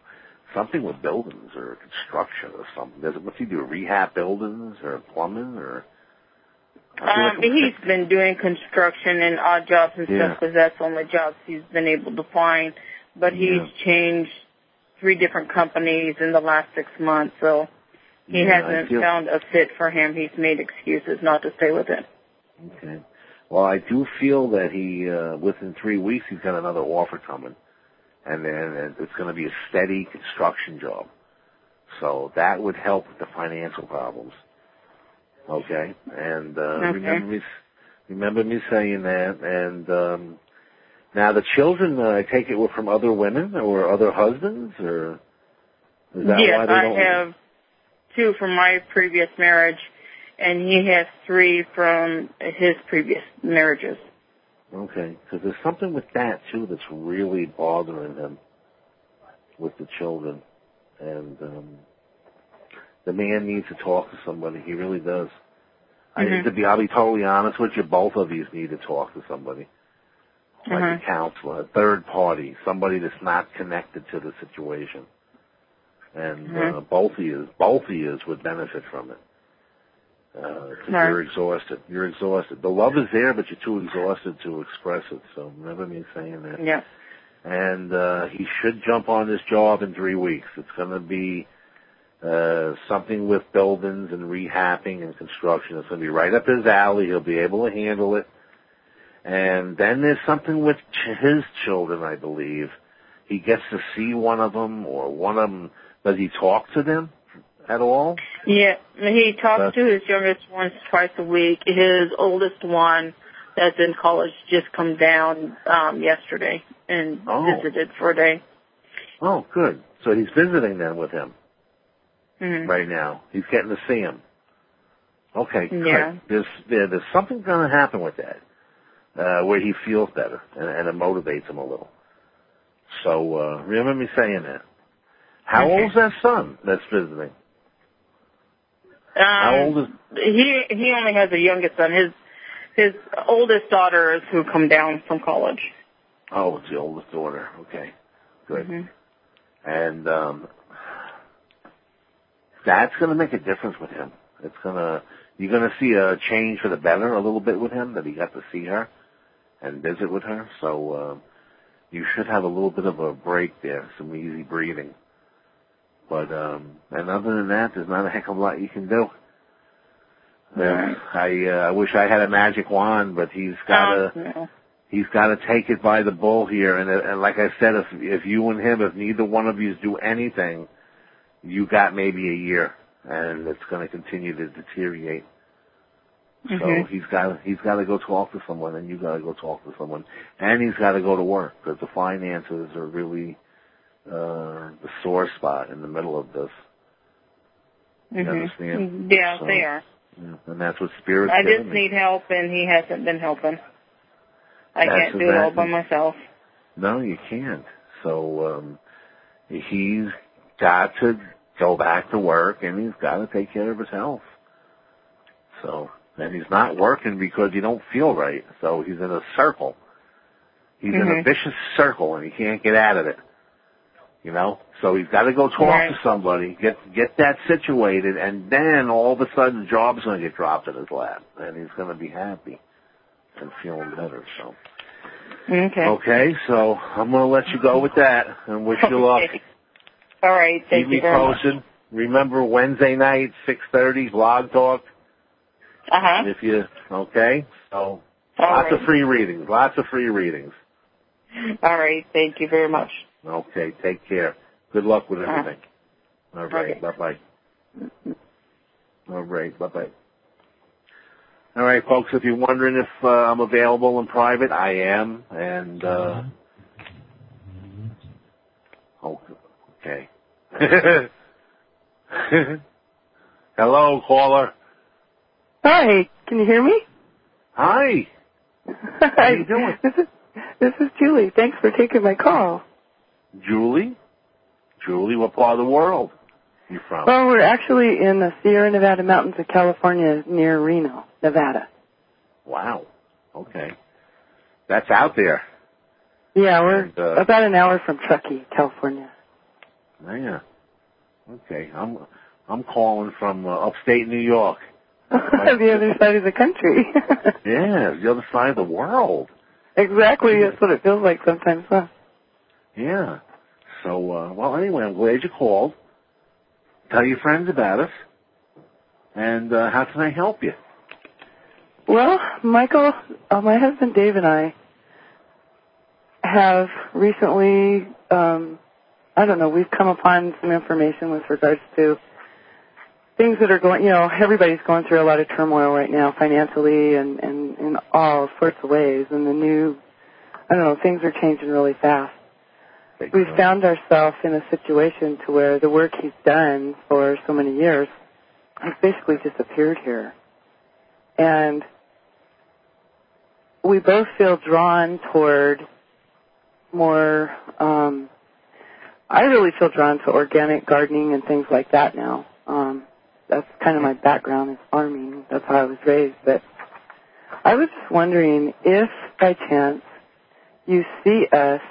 something with buildings or construction or something. Does it, what's he do? Rehab buildings or plumbing or? Um, like he's fixed. been doing construction and odd jobs and yeah. stuff because that's the only jobs he's been able to find. But he's yeah. changed three different companies in the last six months, so he yeah, hasn't feel... found a fit for him. He's made excuses not to stay with it. Okay. Well, I do feel that he, uh, within three weeks, he's got another offer coming. And then it's going to be a steady construction job. So that would help with the financial problems. Okay? And uh, okay. remember me remember me saying that. And um, now the children, uh, I take it, were from other women or other husbands? Or is that yes, why they don't... I have two from my previous marriage, and he has three from his previous marriages. Okay, because there's something with that, too, that's really bothering him with the children. And um, the man needs to talk to somebody. He really does. Mm-hmm. I, to be, I'll be totally honest with you, both of you need to talk to somebody, like mm-hmm. a counselor, a third party, somebody that's not connected to the situation. And mm-hmm. uh, both of you, both of you would benefit from it. Uh, no. You're exhausted. You're exhausted. The love is there, but you're too exhausted to express it. So remember me saying that. Yeah. And uh, he should jump on this job in three weeks. It's going to be uh, something with buildings and rehabbing and construction. It's going to be right up his alley. He'll be able to handle it. And then there's something with ch- his children, I believe. He gets to see one of them, or one of them. Does he talk to them at all? Yeah, he talks but, to his youngest once, twice a week. His oldest one that's in college just come down um, yesterday and oh. visited for a day. Oh, good. So he's visiting then with him mm-hmm. right now. He's getting to see him. Okay, good. Yeah. There's, there, there's something going to happen with that uh, where he feels better and, and it motivates him a little. So uh, remember me saying that. How okay. old is that son that's visiting? Um, How old is he? He only has a youngest son. His his oldest daughter is who come down from college. Oh, it's the oldest daughter. Okay, good. Mm-hmm. And um, that's going to make a difference with him. It's gonna you're going to see a change for the better a little bit with him that he got to see her and visit with her. So um, you should have a little bit of a break there, some easy breathing. But, um, and other than that, there's not a heck of a lot you can do. Yeah. Right. I uh, wish I had a magic wand, but he's got to yeah. he's got to take it by the bull here. And, and like I said, if if you and him, if neither one of you do anything, you got maybe a year, and it's going to continue to deteriorate. Mm-hmm. So he's got he's got to go talk to someone, and you got to go talk to someone, and he's got to go to work because the finances are really uh, the sore spot in the middle of this. You mm-hmm. understand? Yeah, so, they are. And that's what spirit's I just need help, and he hasn't been helping. I that's can't do it all by myself. No, you can't. So um, he's got to go back to work, and he's got to take care of his health. So, and he's not working because he don't feel right. So he's in a circle. He's mm-hmm. in a vicious circle, and he can't get out of it. You know, so he's got to go talk right. to somebody, get get that situated, and then all of a sudden, the job's going to get dropped in his lap, and he's going to be happy and feeling better. So, okay, okay. So I'm going to let you go with that, and wish okay. you luck. All right, thank Keep you me very posted. Much. Remember Wednesday night, six thirty, Blog Talk. Uh huh. If you okay, so all lots right. of free readings, lots of free readings. All right, thank you very much. Okay, take care. Good luck with everything. All right, okay. Bye-bye. All right, bye-bye. All right, folks, if you're wondering if uh, I'm available in private, I am. And, uh, okay. Hello, caller. Hi, can you hear me? Hi. Hi. How you doing? This is, this is Julie. Thanks for taking my call. Julie? Julie, what part of the world are you from? Well, we're actually in the Sierra Nevada mountains of California near Reno, Nevada. Wow. Okay. That's out there. Yeah, we're and, uh, about an hour from Truckee, California. Yeah. Okay. I'm I'm calling from uh, upstate New York. The other side of the country. Yeah, the other side of the world. Exactly. Yeah. That's what it feels like sometimes, huh? Yeah. So, uh, well, anyway, I'm glad you called. Tell your friends about us. And uh, how can I help you? Well, Michael, uh, my husband Dave and I have recently, um, I don't know, we've come upon some information with regards to things that are going, you know, everybody's going through a lot of turmoil right now financially and, and in all sorts of ways. And the new, I don't know, things are changing really fast. We found ourselves in a situation to where the work he's done for so many years has basically disappeared here. And we both feel drawn toward more, um, I really feel drawn to organic gardening and things like that now. Um, that's kind of my background is farming. That's how I was raised. But I was just wondering if, by chance, you see us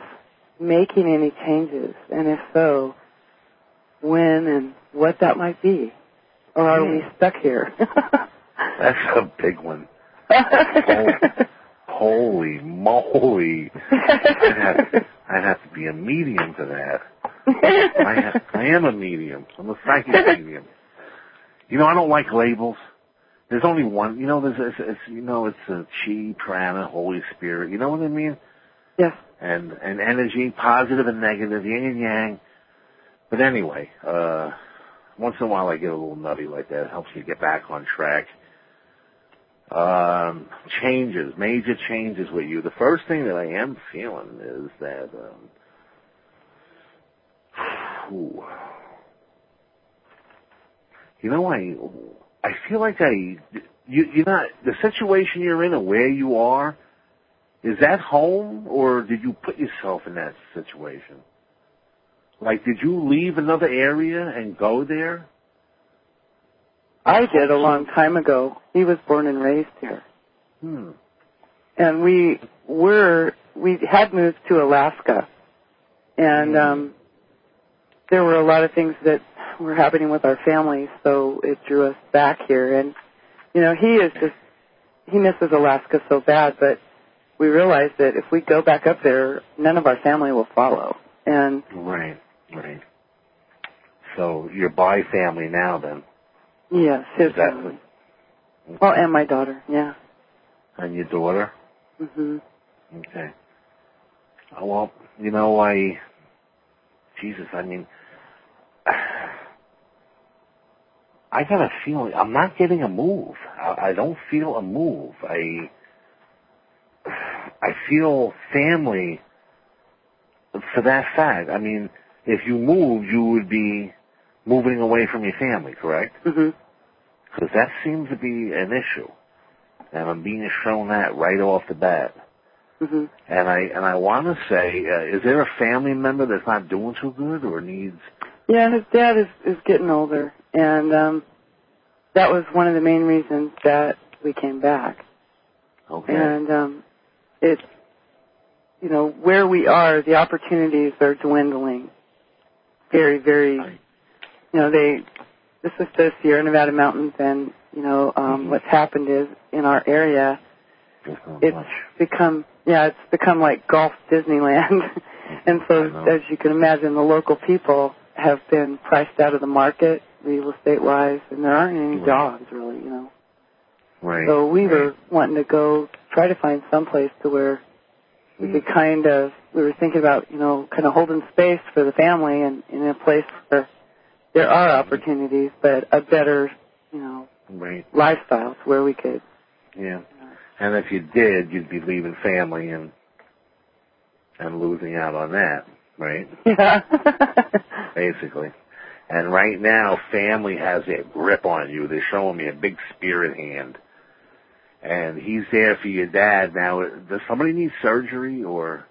making any changes, and if so, when and what that might be, or are we stuck here? That's a big one. Holy, holy moly. I'd have, I'd have to be a medium to that. I, have, I am a medium. I'm a psychic medium. You know, I don't like labels. There's only one. You know, there's, it's, it's, you know, it's a chi, prana, Holy Spirit. You know what I mean? Yes. And, and energy, positive and negative, yin and yang. But anyway, uh, once in a while I get a little nutty like that. It helps me get back on track. Um, changes, major changes with you. The first thing that I am feeling is that, um, ooh. you know, I, I feel like I, you, you're not, the situation you're in or where you are, is that home, or did you put yourself in that situation? Like, did you leave another area and go there? I did a long time ago. He was born and raised here. Hmm. And we were, we had moved to Alaska. And hmm. um, there were a lot of things that were happening with our family, so it drew us back here. And, you know, he is just, he misses Alaska so bad, but we realized that if we go back up there, none of our family will follow. And right, right. So you're by family now, then. Yes, his exactly. family. Oh, and my daughter, yeah. And your daughter? Mm-hmm. Okay. Oh, well, you know, I... Jesus, I mean... I got a feeling... I'm not getting a move. I, I don't feel a move. I... I feel family for that fact. I mean, if you moved, you would be moving away from your family, correct? Mm-hmm. Because that seems to be an issue. And I'm being shown that right off the bat. Mm-hmm. And I and I want to say, uh, is there a family member that's not doing so good or needs... Yeah, his dad is, is getting older. And um, that was one of the main reasons that we came back. Okay. And um, it's, you know, where we are, the opportunities are dwindling. Very, very, I... you know, they... This is the Sierra Nevada mountains, and, you know, um, mm-hmm. what's happened is in our area, so it's much. become, yeah, it's become like golf Disneyland. And so, as you can imagine, the local people have been priced out of the market, real estate-wise, and there aren't any right. jobs, really, you know. Right. So we right. were wanting to go try to find someplace to where mm. we could kind of, we were thinking about, you know, kind of holding space for the family and in a place where there are opportunities, but a better, you know, right. lifestyle where we could. Yeah. You know. And if you did, you'd be leaving family and and losing out on that, right? Yeah. Basically. And right now, family has a grip on you. They're showing me a big spirit hand. And he's there for your dad. Now, does somebody need surgery or,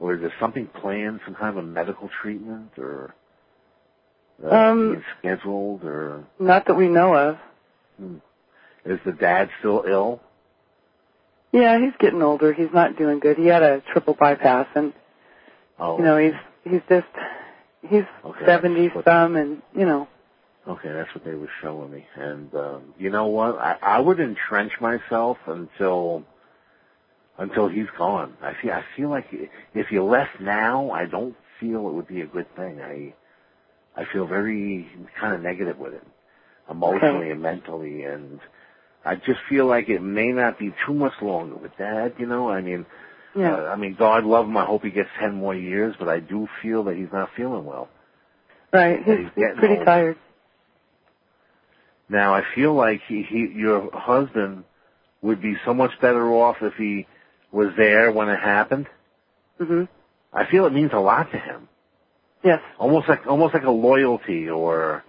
or is there something planned, some kind of a medical treatment or... Uh, um, scheduled or not that we know of. Hmm. Is the dad still ill? Yeah, he's getting older. He's not doing good. He had a triple bypass, and oh. you know he's he's just he's okay, seventy some, and you know. Okay, that's what they were showing me, and um, you know what? I, I would entrench myself until until he's gone. I feel I feel like if you left now, I don't feel it would be a good thing. I. I feel very kind of negative with it, emotionally okay. and mentally, and I just feel like it may not be too much longer with Dad. You know, I mean, yeah. uh, I mean, God love him. I hope he gets ten more years, but I do feel that he's not feeling well. Right, he's, he's, he's pretty old. tired. Now I feel like he, he, your husband, would be so much better off if he was there when it happened. Mm-hmm. I feel it means a lot to him. Yes. Almost like almost like a loyalty, or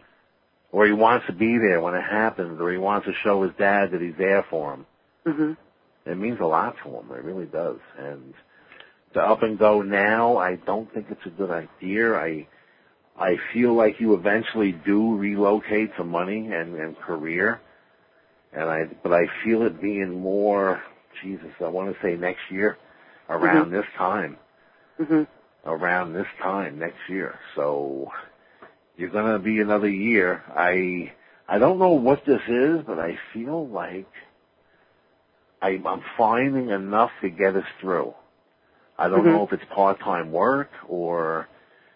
or he wants to be there when it happens, or he wants to show his dad that he's there for him. Mm-hmm. It means a lot to him. It really does. And to up and go now, I don't think it's a good idea. I I feel like you eventually do relocate some money and, and career, and I but I feel it being more. Jesus, I want to say next year, around mm-hmm. this time. Mm-hmm. Around this time next year, so you're gonna be another year. I I don't know what this is, but I feel like I, I'm finding enough to get us through. I don't mm-hmm. know if it's part-time work or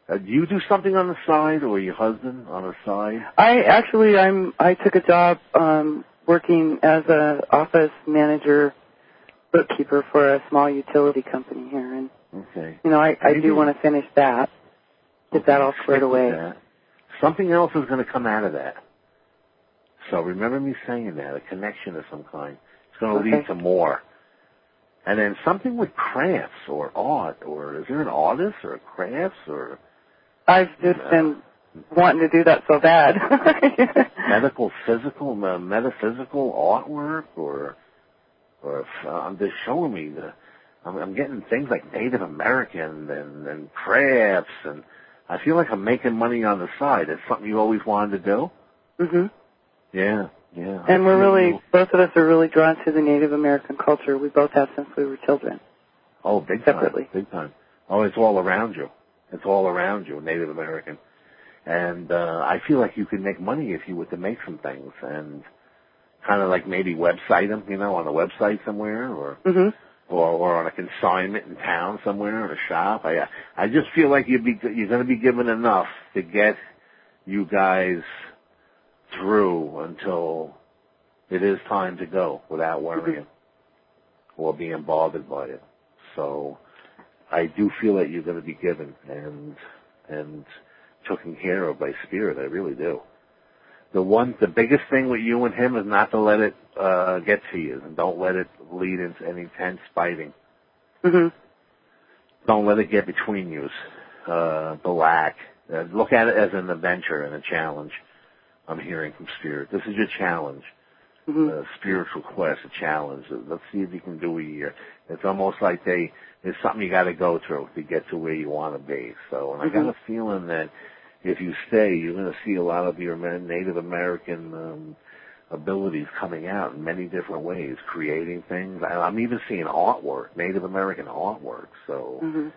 uh, do you do something on the side, or your husband on the side? I actually I'm I took a job um, working as an office manager, bookkeeper for a small utility company here in. Okay. You know, I, I do want to finish that, get okay, that all squared away. That. Something else is going to come out of that. So remember me saying that, a connection of some kind. It's going to okay. lead to more. And then something with crafts or art, or is there an artist or a crafts or? I've just uh, been wanting to do that so bad. Medical, physical, uh, metaphysical artwork or, or uh, they're showing me the. I'm getting things like Native American and, and crafts, and I feel like I'm making money on the side. It's something you always wanted to do? Mm-hmm. Yeah, yeah. And I we're really, you. both of us are really drawn to the Native American culture. We both have since we were children. Oh, big Separately. time. Big time. Oh, it's all around you. It's all around you, Native American. And uh, I feel like you could make money if you were to make some things and kind of like maybe website them, you know, on a website somewhere or... Mm-hmm. Or, or on a consignment in town somewhere, or a shop. I I just feel like you'd be you're going to be given enough to get you guys through until it is time to go without worrying or being bothered by it. So I do feel that you're going to be given and and taken care of by spirit. I really do. The one, the biggest thing with you and him is not to let it uh, get to you, and don't let it lead into any tense fighting. Mm-hmm. Don't let it get between you. Uh, the lack. Uh, look at it as an adventure and a challenge. I'm hearing from spirit. This is your challenge. Mm-hmm. Uh, spiritual quest, a challenge. Let's see if you can do a year. It's almost like they, there's something you got to go through to get to where you want to be. So, and mm-hmm. I got a feeling that if you stay, you're going to see a lot of your Native American um, abilities coming out in many different ways, creating things. I'm even seeing artwork, Native American artwork. So mm-hmm.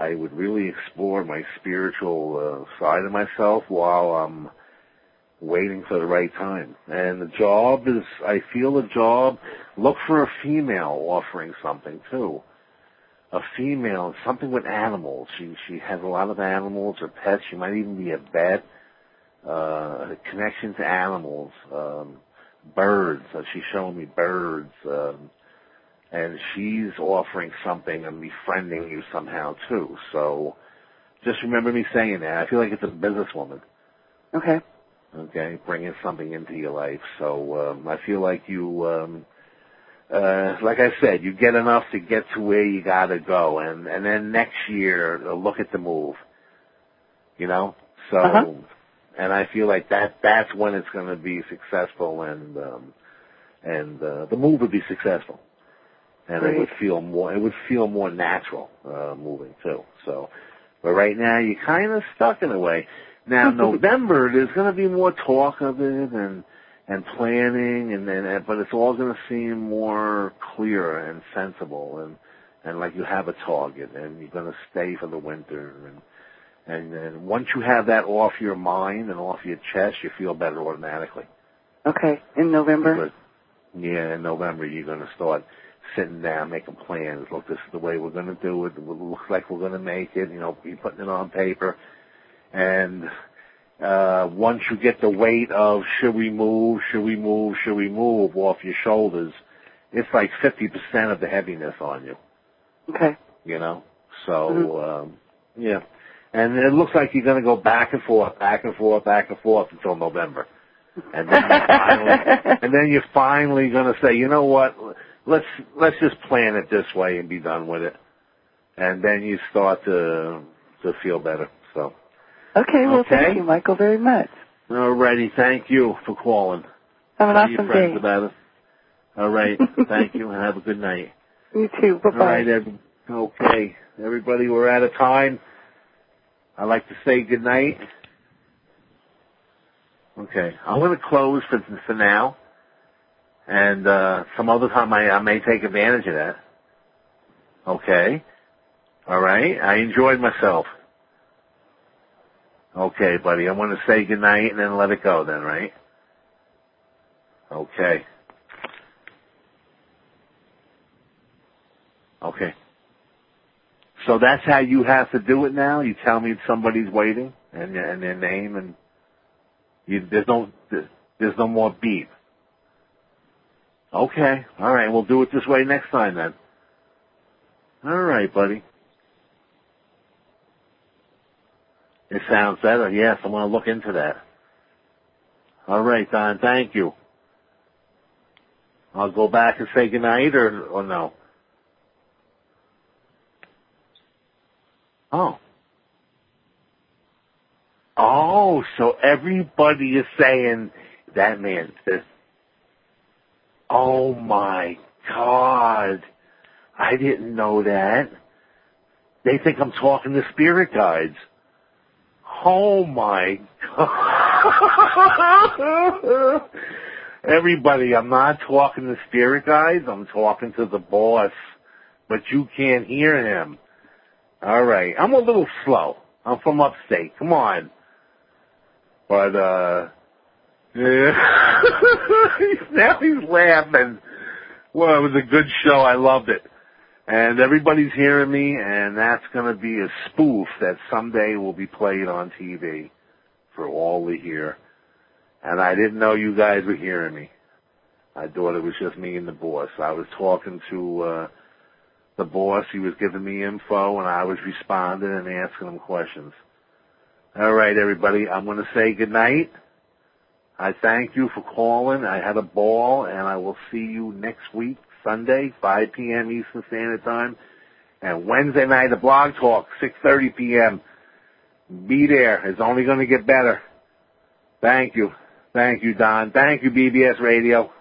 I would really explore my spiritual uh, side of myself while I'm waiting for the right time. And the job is, I feel the job, look for a female offering something too. A female, something with animals. She she has a lot of animals or pets. She might even be a vet. Uh, a connection to animals, um, birds. Uh, she's showing me birds. Um, and she's offering something and befriending you somehow too. So just remember me saying that. I feel like it's a businesswoman. Okay. Okay, bringing something into your life. So um, I feel like you... Um, Uh, like I said, you get enough to get to where you gotta go, and, and then next year, look at the move. You know? So, uh-huh. and I feel like that, that's when it's gonna be successful, and, um, and, uh, the move would be successful. And right. it would feel more, it would feel more natural, uh, moving too. So, but right now, you're kinda stuck in a way. Now, November, there's gonna be more talk of it, and, and planning, and then, but it's all going to seem more clear and sensible, and, and like you have a target, and you're going to stay for the winter, and and then once you have that off your mind and off your chest, you feel better automatically. Okay, in November? Because, yeah, in November you're going to start sitting down, making plans. Look, this is the way we're going to do it. It looks like we're going to make it. You know, be putting it on paper, and. Uh, once you get the weight of should we move, should we move, should we move off your shoulders, it's like fifty percent of the heaviness on you. Okay. You know? So, mm-hmm. um, yeah. And it looks like you're going to go back and forth, back and forth, back and forth until November. And then you're finally, and then you're finally going to say, you know what, let's, let's just plan it this way and be done with it. And then you start to, to feel better. So. Okay, well, okay. Thank you, Michael, very much. All righty, thank you for calling. Have an awesome day. About it. All right, thank you, and have a good night. You too, bye-bye. All right, every, okay, everybody, we're out of time. I'd like to say good night. Okay, I'm going to close for, for now, and uh, some other time I, I may take advantage of that. Okay, all right, I enjoyed myself. Okay, buddy, I want to say goodnight and then let it go then, right? Okay. Okay. So that's how you have to do it now? You tell me somebody's waiting and, and their name, and you, there's no there's no more beep. Okay, all right, we'll do it this way next time then. All right, buddy. It sounds better. Yes, I want to look into that. All right, Don, thank you. I'll go back and say goodnight, or, or no? Oh. Oh, so everybody is saying that man says, oh, my God. I didn't know that. They think I'm talking to spirit guides. Oh, my God. Everybody, I'm not talking to spirit guides. I'm talking to the boss, but you can't hear him. All right. I'm a little slow. I'm from upstate. Come on. But, uh, yeah. Now he's laughing. Well, it was a good show. I loved it. And everybody's hearing me, and that's going to be a spoof that someday will be played on T V for all to hear. And I didn't know you guys were hearing me. I thought it was just me and the boss. I was talking to uh, the boss. He was giving me info, and I was responding and asking him questions. All right, everybody, I'm going to say good night. I thank you for calling. I had a ball, and I will see you next week, Sunday, five p.m. Eastern Standard Time, and Wednesday night at Blog Talk, six thirty p.m. Be there. It's only going to get better. Thank you. Thank you, Don. Thank you, B B S Radio.